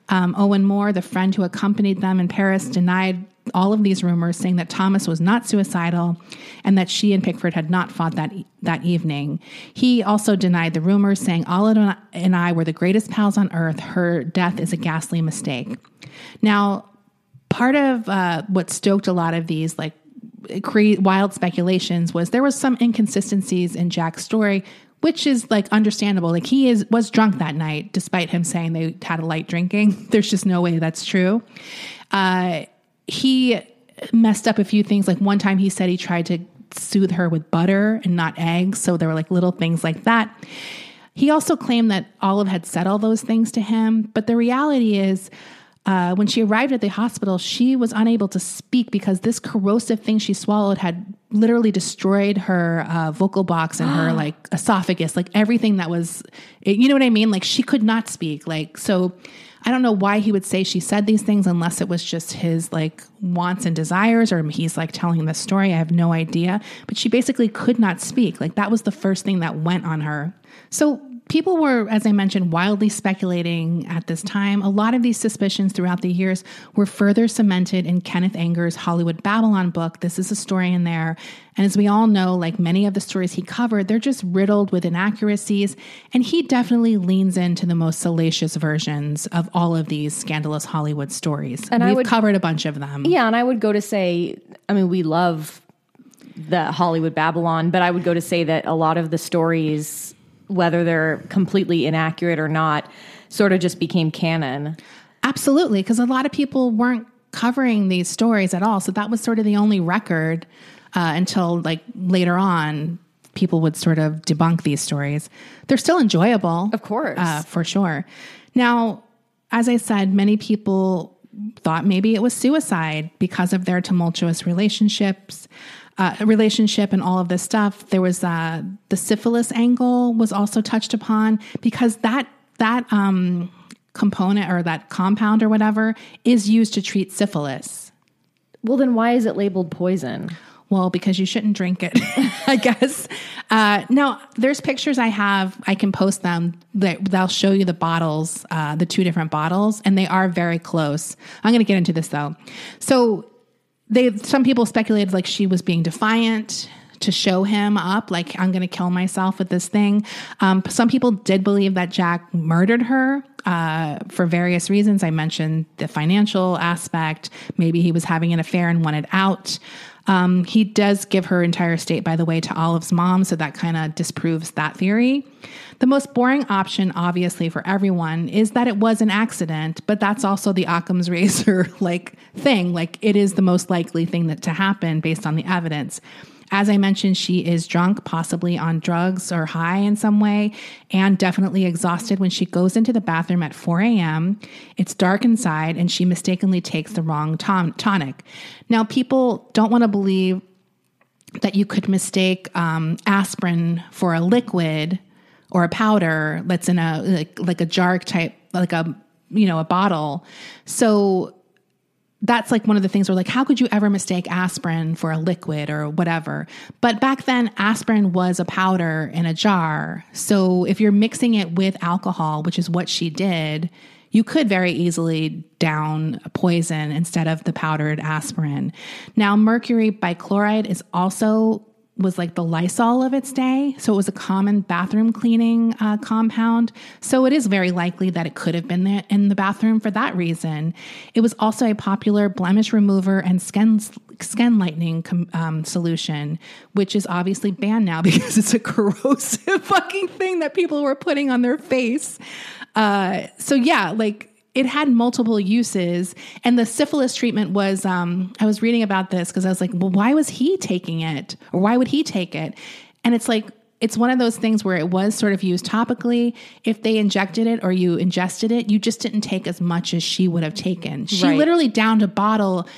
Um, Owen Moore, the friend who accompanied them in Paris, denied all of these rumors, saying that Thomas was not suicidal and that she and Pickford had not fought that e- that evening. He also denied the rumors, saying, "Olive and I were the greatest pals on earth. Her death is a ghastly mistake." Now, part of uh, what stoked a lot of these like create wild speculations was there was some inconsistencies in Jack's story, which is like understandable. Like he is was drunk that night, despite him saying they had a light drinking. There's just no way that's true. Uh, He messed up a few things. Like one time he said he tried to soothe her with butter and not eggs. So there were like little things like that. He also claimed that Olive had said all those things to him. But the reality is uh, when she arrived at the hospital, she was unable to speak because this corrosive thing she swallowed had literally destroyed her uh, vocal box and her like esophagus, like everything that was, you know what I mean? Like she could not speak. Like, so I don't know why he would say she said these things unless it was just his like wants and desires, or he's like telling this story. I have no idea, but she basically could not speak. Like that was the first thing that went on her. So people were, as I mentioned, wildly speculating at this time. A lot of these suspicions throughout the years were further cemented in Kenneth Anger's Hollywood Babylon book. This is a story in there. And as we all know, like many of the stories he covered, they're just riddled with inaccuracies. And he definitely leans into the most salacious versions of all of these scandalous Hollywood stories. And We've I would, covered a bunch of them. Yeah, and I would go to say, I mean, we love the Hollywood Babylon, but I would go to say that a lot of the stories, whether they're completely inaccurate or not, sort of just became canon. Absolutely, because a lot of people weren't covering these stories at all. So that was sort of the only record uh, until like later on, people would sort of debunk these stories. They're still enjoyable. Of course. Uh, for sure. Now, as I said, many people thought maybe it was suicide because of their tumultuous relationships. Uh, relationship and all of this stuff. There was uh, the syphilis angle was also touched upon because that that um, component or that compound or whatever is used to treat syphilis. Well, then why is it labeled poison? Well, because you shouldn't drink it, I guess. Uh, now, there's pictures I have. I can post them. That they'll show you the bottles, uh, the two different bottles, and they are very close. I'm going to get into this, though. So They, some people speculated like she was being defiant to show him up, like I'm going to kill myself with this thing. Um, some people did believe that Jack murdered her uh, for various reasons. I mentioned the financial aspect. Maybe he was having an affair and wanted out. Um, he does give her entire estate, by the way, to Olive's mom, so that kind of disproves that theory. The most boring option, obviously, for everyone is that it was an accident, but that's also the Occam's razor like thing. Like it is the most likely thing that to happen based on the evidence. As I mentioned, she is drunk, possibly on drugs or high in some way, and definitely exhausted when she goes into the bathroom at four a.m. It's dark inside, and she mistakenly takes the wrong ton- tonic. Now, people don't want to believe that you could mistake um, aspirin for a liquid or a powder that's in a like, like a jar type, like a you know a bottle. So that's like one of the things where like, how could you ever mistake aspirin for a liquid or whatever? But back then, aspirin was a powder in a jar. So if you're mixing it with alcohol, which is what she did, you could very easily down a poison instead of the powdered aspirin. Now, mercury bichloride is also was like the Lysol of its day. So it was a common bathroom cleaning uh, compound. So it is very likely that it could have been there in the bathroom for that reason. It was also a popular blemish remover and skin skin lightening com- um, solution, which is obviously banned now because it's a corrosive fucking thing that people were putting on their face. Uh, so yeah, like it had multiple uses. And the syphilis treatment was, um, I was reading about this because I was like, well, why was he taking it? Or why would he take it? And it's like, it's one of those things where it was sort of used topically. If they injected it or you ingested it, you just didn't take as much as she would have taken. She right. literally downed a bottle.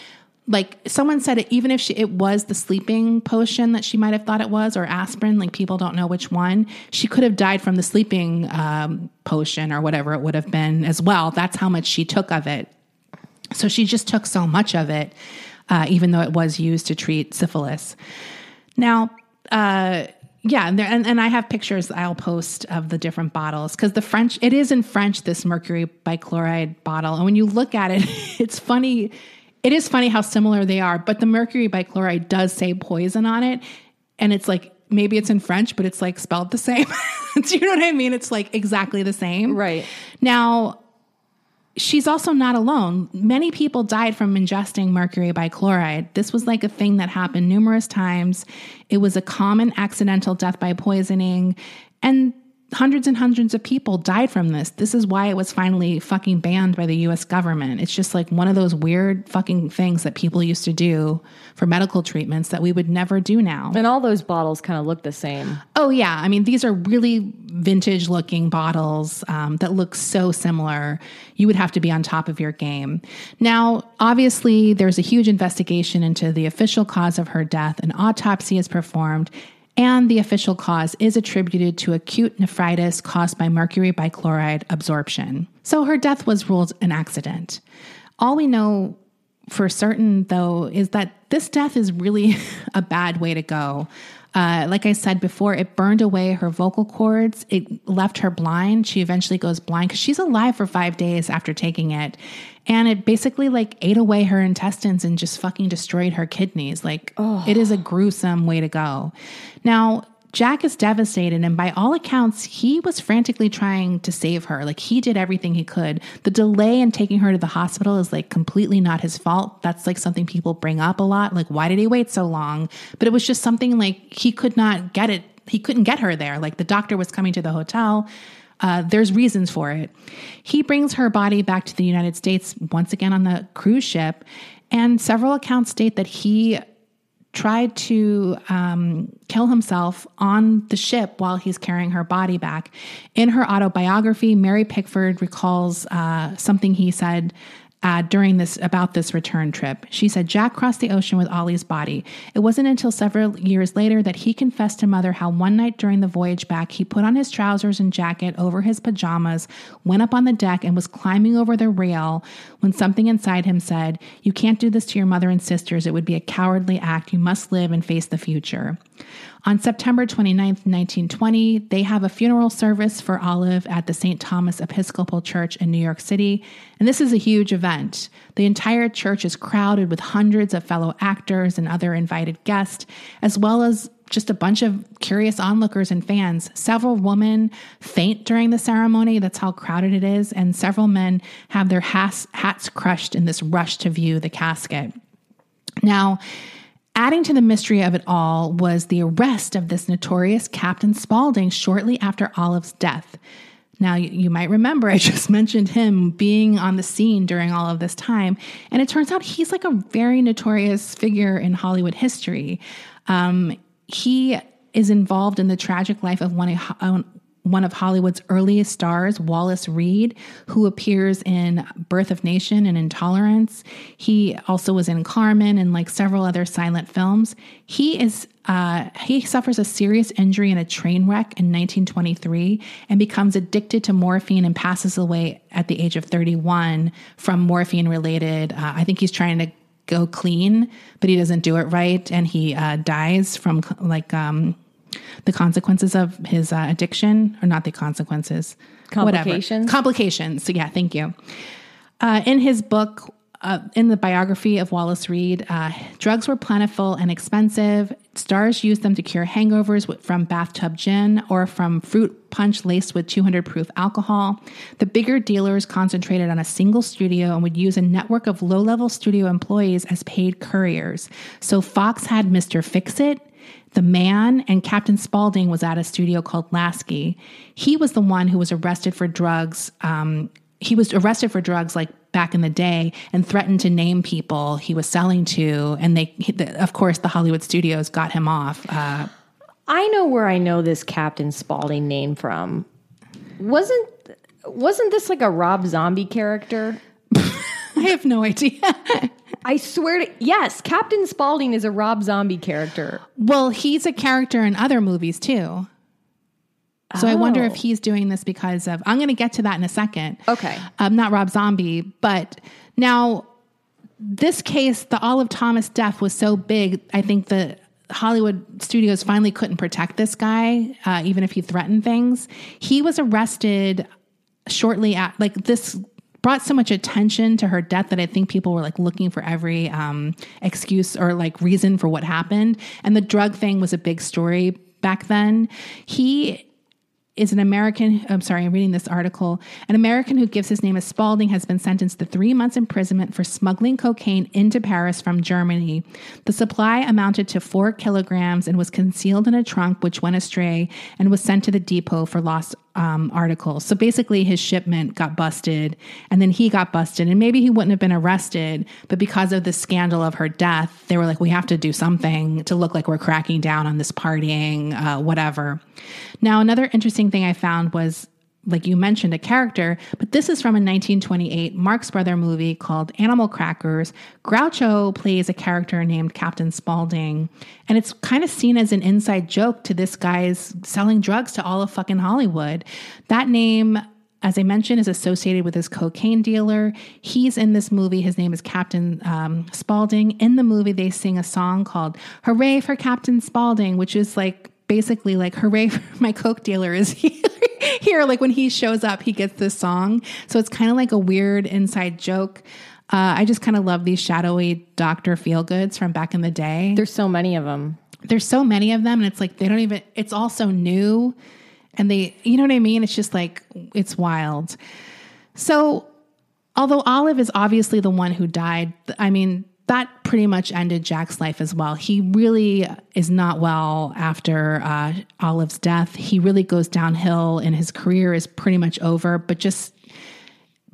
Like someone said it, even if she, it was the sleeping potion that she might have thought it was, or aspirin, like people don't know which one, she could have died from the sleeping um, potion or whatever it would have been as well. That's how much she took of it. So she just took so much of it, uh, even though it was used to treat syphilis. Now, uh, yeah, and, there, and and I have pictures I'll post of the different bottles, because the French, it is in French, this mercury bichloride bottle. And when you look at it, it's funny. It is funny how similar they are, but the mercury bichloride does say poison on it. And it's like, maybe it's in French, but it's like spelled the same. Do you know what I mean? It's like exactly the same. Right. Now, she's also not alone. Many people died from ingesting mercury bichloride. This was like a thing that happened numerous times. It was a common accidental death by poisoning, and hundreds and hundreds of people died from this. This is why it was finally fucking banned by the U S government. It's just like one of those weird fucking things that people used to do for medical treatments that we would never do now. And all those bottles kind of look the same. Oh, yeah. I mean, these are really vintage looking bottles um, that look so similar. You would have to be on top of your game. Now, obviously, there's a huge investigation into the official cause of her death. An autopsy is performed, and the official cause is attributed to acute nephritis caused by mercury bichloride absorption. So her death was ruled an accident. All we know for certain, though, is that this death is really a bad way to go. Uh, like I said before, it burned away her vocal cords. It left her blind. She eventually goes blind because she's alive for five days after taking it. And it basically like ate away her intestines and just fucking destroyed her kidneys. Like, oh. It is a gruesome way to go. Now, Jack is devastated, and by all accounts, he was frantically trying to save her. Like, he did everything he could. The delay in taking her to the hospital is like completely not his fault. That's like something people bring up a lot. Like, why did he wait so long? But it was just something like he could not get it. He couldn't get her there. Like, the doctor was coming to the hotel. Uh, there's reasons for it. He brings her body back to the United States once again on the cruise ship. And several accounts state that he tried to um, kill himself on the ship while he's carrying her body back. In her autobiography, Mary Pickford recalls uh, something he said uh, during this about this return trip. She said, "Jack crossed the ocean with Ollie's body. It wasn't until several years later that he confessed to Mother how one night during the voyage back, he put on his trousers and jacket over his pajamas, went up on the deck, and was climbing over the rail when something inside him said, 'You can't do this to your mother and sisters. It would be a cowardly act. You must live and face the future.'" On September twenty-ninth, nineteen twenty, they have a funeral service for Olive at the Saint Thomas Episcopal Church in New York City. And this is a huge event. The entire church is crowded with hundreds of fellow actors and other invited guests, as well as just a bunch of curious onlookers and fans. Several women faint during the ceremony. That's how crowded it is. And several men have their hats, hats crushed in this rush to view the casket. Now, adding to the mystery of it all was the arrest of this notorious Captain Spaulding shortly after Olive's death. Now, you, you might remember I just mentioned him being on the scene during all of this time, and it turns out he's like a very notorious figure in Hollywood history. Um, he is involved in the tragic life of one of one of Hollywood's earliest stars, Wallace Reed, who appears in Birth of Nation and Intolerance. He also was in Carmen and like several other silent films. He is uh, he suffers a serious injury in a train wreck in nineteen twenty-three and becomes addicted to morphine and passes away at the age of thirty-one from morphine-related. Uh, I think he's trying to go clean, but he doesn't do it right, and he uh, dies from like... Um, the consequences of his uh, addiction, or not the consequences, complications. Whatever. Complications. So yeah, thank you. Uh, in his book, uh, in the biography of Wallace Reed, uh, drugs were plentiful and expensive. Stars used them to cure hangovers from bathtub gin or from fruit punch laced with two hundred proof alcohol. The bigger dealers concentrated on a single studio and would use a network of low-level studio employees as paid couriers. So Fox had Mister Fix-It, The Man, and Captain Spaulding was at a studio called Lasky. He was the one who was arrested for drugs um, he was arrested for drugs like back in the day and threatened to name people he was selling to. And they, of course, the Hollywood studios got him off. Uh, I know where I know this Captain Spaulding name from. Wasn't wasn't this like a Rob Zombie character? I have no idea. I swear to... Yes, Captain Spaulding is a Rob Zombie character. Well, he's a character in other movies, too. So oh. I wonder if he's doing this because of... I'm going to get to that in a second. Okay. Um, not Rob Zombie, but now this case, the Olive Thomas death was so big, I think the Hollywood studios finally couldn't protect this guy, uh, even if he threatened things. He was arrested shortly at... Like, this... brought so much attention to her death that I think people were like looking for every um, excuse or like reason for what happened. And the drug thing was a big story back then. He is an American, I'm sorry, I'm reading this article. An American who gives his name as Spaulding has been sentenced to three months imprisonment for smuggling cocaine into Paris from Germany. The supply amounted to four kilograms and was concealed in a trunk which went astray and was sent to the depot for lost um, articles. So basically his shipment got busted and then he got busted, and maybe he wouldn't have been arrested, but because of the scandal of her death, they were like, we have to do something to look like we're cracking down on this partying, uh, whatever. Now, another interesting thing I found was, like you mentioned, a character, but this is from a nineteen twenty-eight Marx Brothers movie called Animal Crackers. Groucho plays a character named Captain Spaulding, and it's kind of seen as an inside joke to this guy's selling drugs to all of fucking Hollywood. That name, as I mentioned, is associated with his cocaine dealer. He's in this movie. His name is Captain um, Spaulding. In the movie, they sing a song called Hooray for Captain Spaulding, which is like, basically like, hooray for my coke dealer is here. Here, like when he shows up, he gets this song. So it's kind of like a weird inside joke. Uh, I just kind of love these shadowy Doctor Feelgoods from back in the day. There's so many of them. There's so many of them. And it's like, they don't even, it's all so new. And they, you know what I mean? It's just like, it's wild. So although Olive is obviously the one who died, I mean, that pretty much ended Jack's life as well. He really is not well after uh, Olive's death. He really goes downhill and his career is pretty much over, but just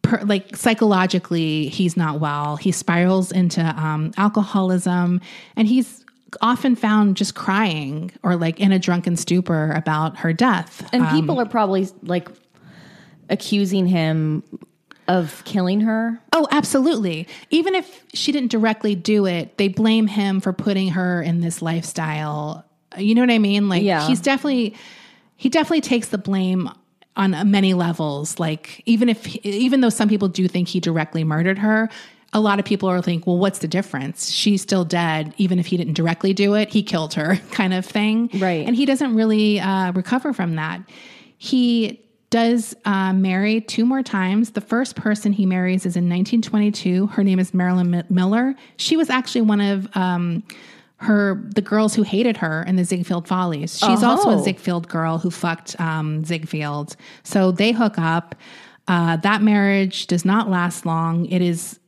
per, like psychologically, he's not well. He spirals into um, alcoholism, and he's often found just crying or like in a drunken stupor about her death. And um, people are probably like accusing him of killing her? Oh, absolutely. Even if she didn't directly do it, they blame him for putting her in this lifestyle. You know what I mean? Like, yeah. he's definitely, he definitely takes the blame on many levels. Like, even if, even though some people do think he directly murdered her, a lot of people are thinking, well, what's the difference? She's still dead. Even if he didn't directly do it, he killed her, kind of thing. Right. And he doesn't really uh, recover from that. He does uh, marry two more times. The first person he marries is in nineteen twenty-two. Her name is Marilyn M- Miller. She was actually one of um, her the girls who hated her in the Ziegfeld Follies. She's oh. also a Ziegfeld girl who fucked um, Ziegfeld. So they hook up. Uh, that marriage does not last long. It is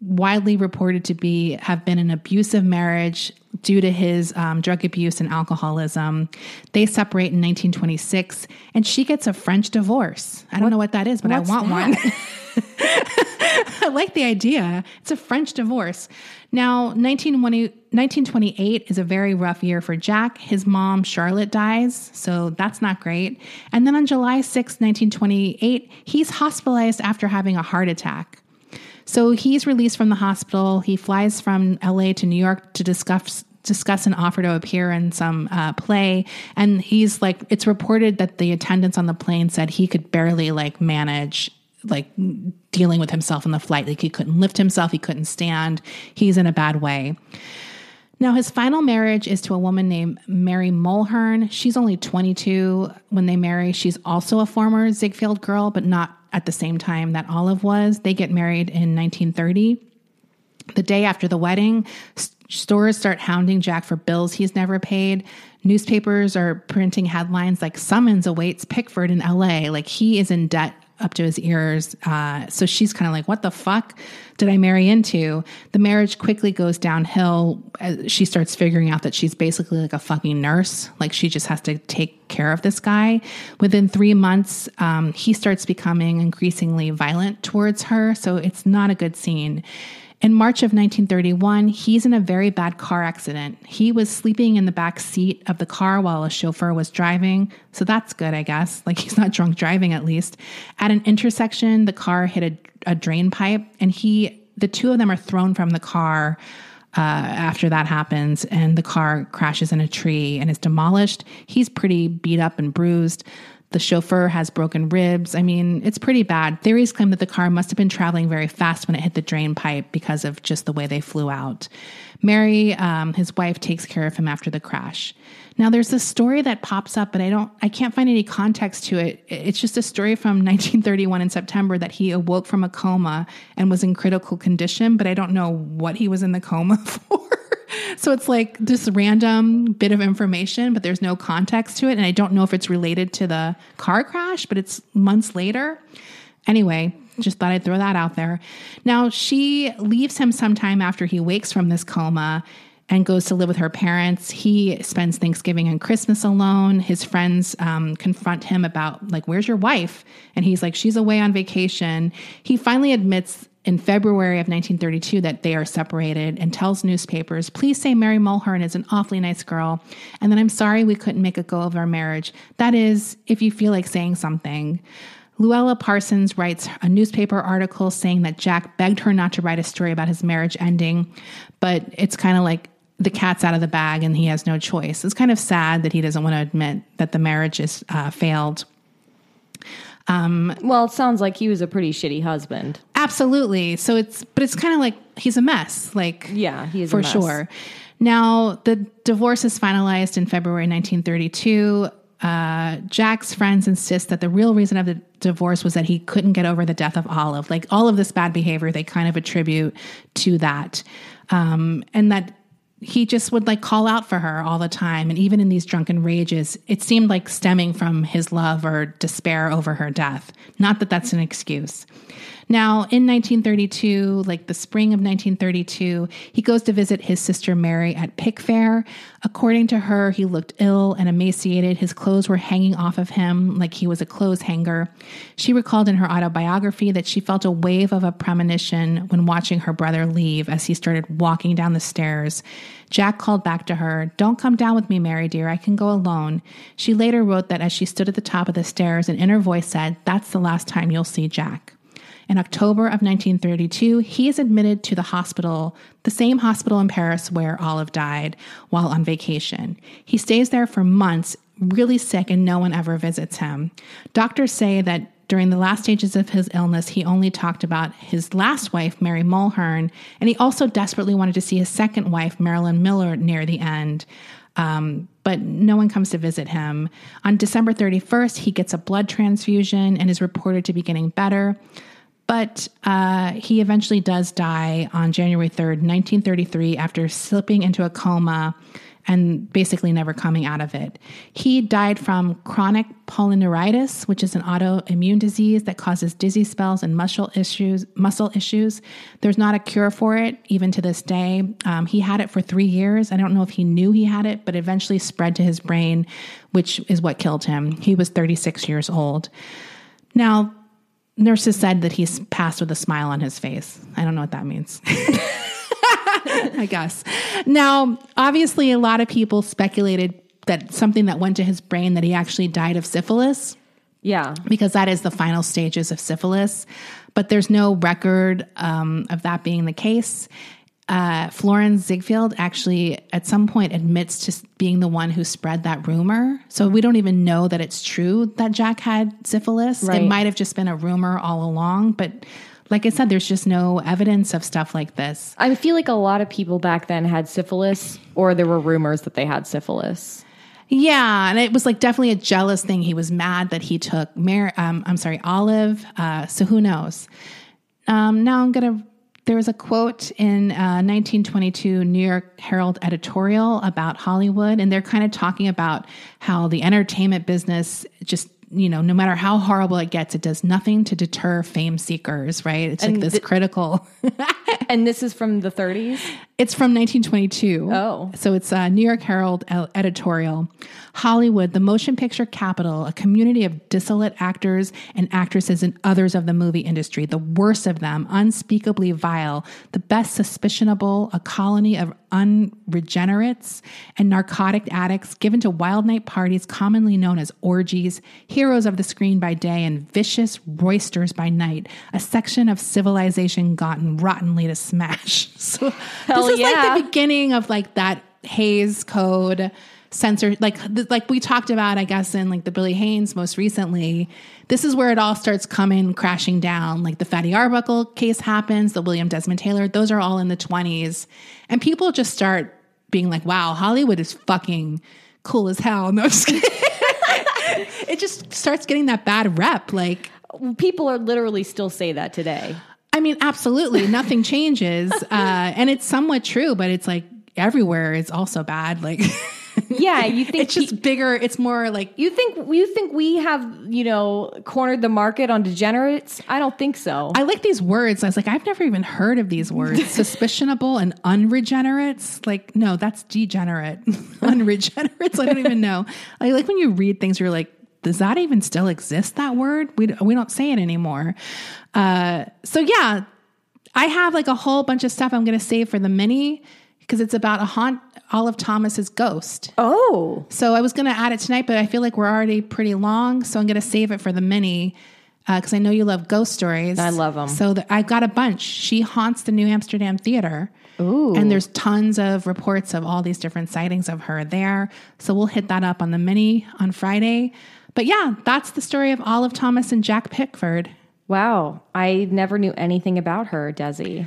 widely reported to be have been an abusive marriage due to his um, drug abuse and alcoholism. They separate in nineteen twenty-six, and she gets a French divorce. I what, don't know what that is, but I want that? one. I like the idea. It's a French divorce. Now, nineteen twenty-eight is a very rough year for Jack. His mom, Charlotte, dies, so that's not great. And then on July sixth, nineteen twenty-eight, he's hospitalized after having a heart attack. So he's released from the hospital. He flies from L A to New York to discuss discuss an offer to appear in some uh, play. And he's like, it's reported that the attendants on the plane said he could barely like manage like dealing with himself on the flight. Like he couldn't lift himself. He couldn't stand. He's in a bad way. Now, his final marriage is to a woman named Mary Mulhern. She's only twenty-two when they marry. She's also a former Ziegfeld girl, but not at the same time that Olive was. They get married in nineteen thirty. The day after the wedding, st- stores start hounding Jack for bills he's never paid. Newspapers are printing headlines like, summons awaits Pickford in L A. Like, he is in debt up to his ears. Uh, so she's kind of like, what the fuck did I marry into? The marriage quickly goes downhill. She starts figuring out that she's basically like a fucking nurse. Like, she just has to take care of this guy. Within three months, um, he starts becoming increasingly violent towards her. So it's not a good scene. In March of nineteen thirty-one, he's in a very bad car accident. He was sleeping in the back seat of the car while a chauffeur was driving. So that's good, I guess. Like, he's not drunk driving, at least. At an intersection, the car hit a, a drain pipe, and he, the two of them are thrown from the car uh, after that happens, and the car crashes in a tree and is demolished. He's pretty beat up and bruised. The chauffeur has broken ribs. I mean, it's pretty bad. Theories claim that the car must have been traveling very fast when it hit the drain pipe because of just the way they flew out. Mary, um, his wife, takes care of him after the crash. Now, there's this story that pops up, but I don't, I can't find any context to it. It's just a story from nineteen thirty-one in September that he awoke from a coma and was in critical condition, but I don't know what he was in the coma for. So it's like this random bit of information, but there's no context to it. And I don't know if it's related to the car crash, but it's months later. Anyway, just thought I'd throw that out there. Now, she leaves him sometime after he wakes from this coma and goes to live with her parents. He spends Thanksgiving and Christmas alone. His friends um, confront him about, like, where's your wife? And he's like, she's away on vacation. He finally admits in February of nineteen thirty-two that they are separated and tells newspapers, please say Mary Mulhern is an awfully nice girl, and then I'm sorry we couldn't make a go of our marriage. That is, if you feel like saying something. Luella Parsons writes a newspaper article saying that Jack begged her not to write a story about his marriage ending, but it's kind of like the cat's out of the bag and he has no choice. It's kind of sad that he doesn't want to admit that the marriage is uh, failed. Um, well, it sounds like he was a pretty shitty husband. Absolutely. So it's, but it's kind of like he's a mess. Like, yeah, he is for a mess. Sure. Now, the divorce is finalized in February nineteen thirty-two. Uh, Jack's friends insist that the real reason of the divorce was that he couldn't get over the death of Olive. Like, all of this bad behavior, they kind of attribute to that. Um, and that he just would, like, call out for her all the time. And even in these drunken rages, it seemed like stemming from his love or despair over her death. Not that that's an excuse. Now, in nineteen thirty-two, like the spring of nineteen thirty-two, he goes to visit his sister Mary at Pickfair. According to her, he looked ill and emaciated. His clothes were hanging off of him like he was a clothes hanger. She recalled in her autobiography that she felt a wave of a premonition when watching her brother leave as he started walking down the stairs. Jack called back to her, "Don't come down with me, Mary, dear. I can go alone." She later wrote that as she stood at the top of the stairs, an inner voice said, "That's the last time you'll see Jack." In October of nineteen thirty-two, he is admitted to the hospital, the same hospital in Paris where Olive died, while on vacation. He stays there for months, really sick, and no one ever visits him. Doctors say that during the last stages of his illness, he only talked about his last wife, Mary Mulhern, and he also desperately wanted to see his second wife, Marilyn Miller, near the end. Um, but no one comes to visit him. On December thirty-first, he gets a blood transfusion and is reported to be getting better. But uh, he eventually does die on January third, nineteen thirty-three, after slipping into a coma and basically never coming out of it. He died from chronic polyneuritis, which is an autoimmune disease that causes dizzy spells and muscle issues. Muscle issues. There's not a cure for it, even to this day. Um, he had it for three years. I don't know if he knew he had it, but eventually spread to his brain, which is what killed him. He was thirty-six years old. Now, nurses said that he's passed with a smile on his face. I don't know what that means. I guess. Now, obviously, a lot of people speculated that something that went to his brain, that he actually died of syphilis. Yeah. Because that is the final stages of syphilis. But there's no record um, of that being the case. Uh, Florenz Ziegfeld actually at some point admits to being the one who spread that rumor. So we don't even know that it's true that Jack had syphilis. Right. It might have just been a rumor all along. But like I said, there's just no evidence of stuff like this. I feel like a lot of people back then had syphilis, or there were rumors that they had syphilis. Yeah, and it was like definitely a jealous thing. He was mad that he took Mary, um, I'm sorry, Olive. Uh, so who knows? Um, now I'm going to There was a quote in uh, nineteen twenty-two New York Herald editorial about Hollywood, and they're kind of talking about how the entertainment business just you know, no matter how horrible it gets, it does nothing to deter fame seekers, right? It's and like this th- critical. And this is from the thirties? It's from nineteen twenty-two. Oh. So it's a New York Herald editorial. Hollywood, the motion picture capital, a community of dissolute actors and actresses and others of the movie industry, the worst of them, unspeakably vile, the best suspicionable, a colony of unregenerates and narcotic addicts given to wild night parties commonly known as orgies, heroes of the screen by day and vicious roisters by night, a section of civilization gotten rottenly to smash. So Hell this is yeah. like the beginning of like that Hays Code censor, like like we talked about, I guess, in like the Billy Haynes most recently. This is where it all starts coming crashing down. Like the Fatty Arbuckle case happens, the William Desmond Taylor, those are all in the twenties. And people just start being like, wow, Hollywood is fucking cool as hell. No, I'm just kidding. It just starts getting that bad rep. Like people are literally still say that today. I mean, absolutely. Nothing changes. Uh, and it's somewhat true, but it's like everywhere is also bad. Like, yeah, you think it's just he, bigger. It's more like you think you think we have, you know, cornered the market on degenerates. I don't think so. I like these words. I was like, I've never even heard of these words. Suspicionable and unregenerates. Like, no, that's degenerate. Unregenerates. I don't even know. I like when you read things, you're like, does that even still exist? That word? We we don't say it anymore. Uh, so yeah, I have like a whole bunch of stuff I'm going to save for the mini, because it's about a haunt, Olive Thomas's ghost. Oh. So I was going to add it tonight, but I feel like we're already pretty long, so I'm going to save it for the mini, because uh, I know you love ghost stories. I love them. So the, I've got a bunch. She haunts the New Amsterdam Theater. Ooh. And there's tons of reports of all these different sightings of her there. So we'll hit that up on the mini on Friday. But yeah, that's the story of Olive Thomas and Jack Pickford. Wow. I never knew anything about her, Desi.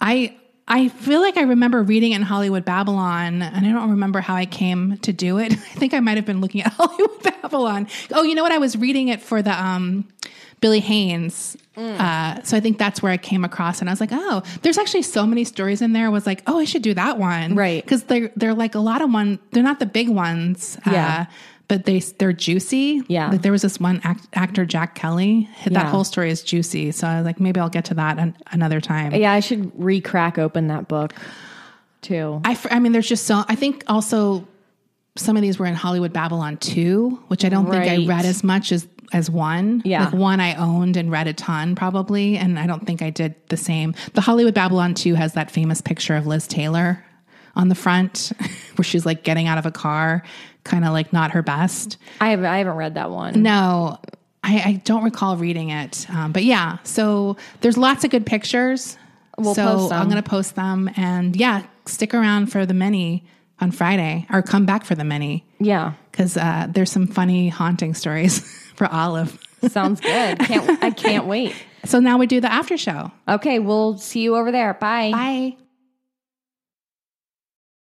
I... I feel like I remember reading it in Hollywood Babylon, and I don't remember how I came to do it. I think I might have been looking at Hollywood Babylon. Oh, you know what? I was reading it for the um, Billy Haynes. Mm. Uh, so I think that's where I came across, and I was like, oh, there's actually so many stories in there. I was like, oh, I should do that one. Right. Because they're, they're like a lot of one. They're not the big ones. Yeah. Uh, but they, they're juicy. Yeah. Like there was this one act, actor, Jack Kelly, that yeah. whole story is juicy. So I was like, maybe I'll get to that an, another time. Yeah, I should re-crack open that book too. I, I mean, there's just so, I think also some of these were in Hollywood Babylon two, which I don't right. think I read as much as, as one. Yeah. Like one I owned and read a ton probably. And I don't think I did the same. The Hollywood Babylon two has that famous picture of Liz Taylor on the front where she's like getting out of a car, kind of like not her best. I haven't, I haven't read that one. No, I, I don't recall reading it. Um, but yeah, so there's lots of good pictures. We'll so post them. I'm going to post them. And yeah, stick around for the mini on Friday, or come back for the mini. Yeah. Because uh, there's some funny haunting stories for Olive. Sounds good. Can't, I can't wait. So now we do the after show. Okay, we'll see you over there. Bye. Bye.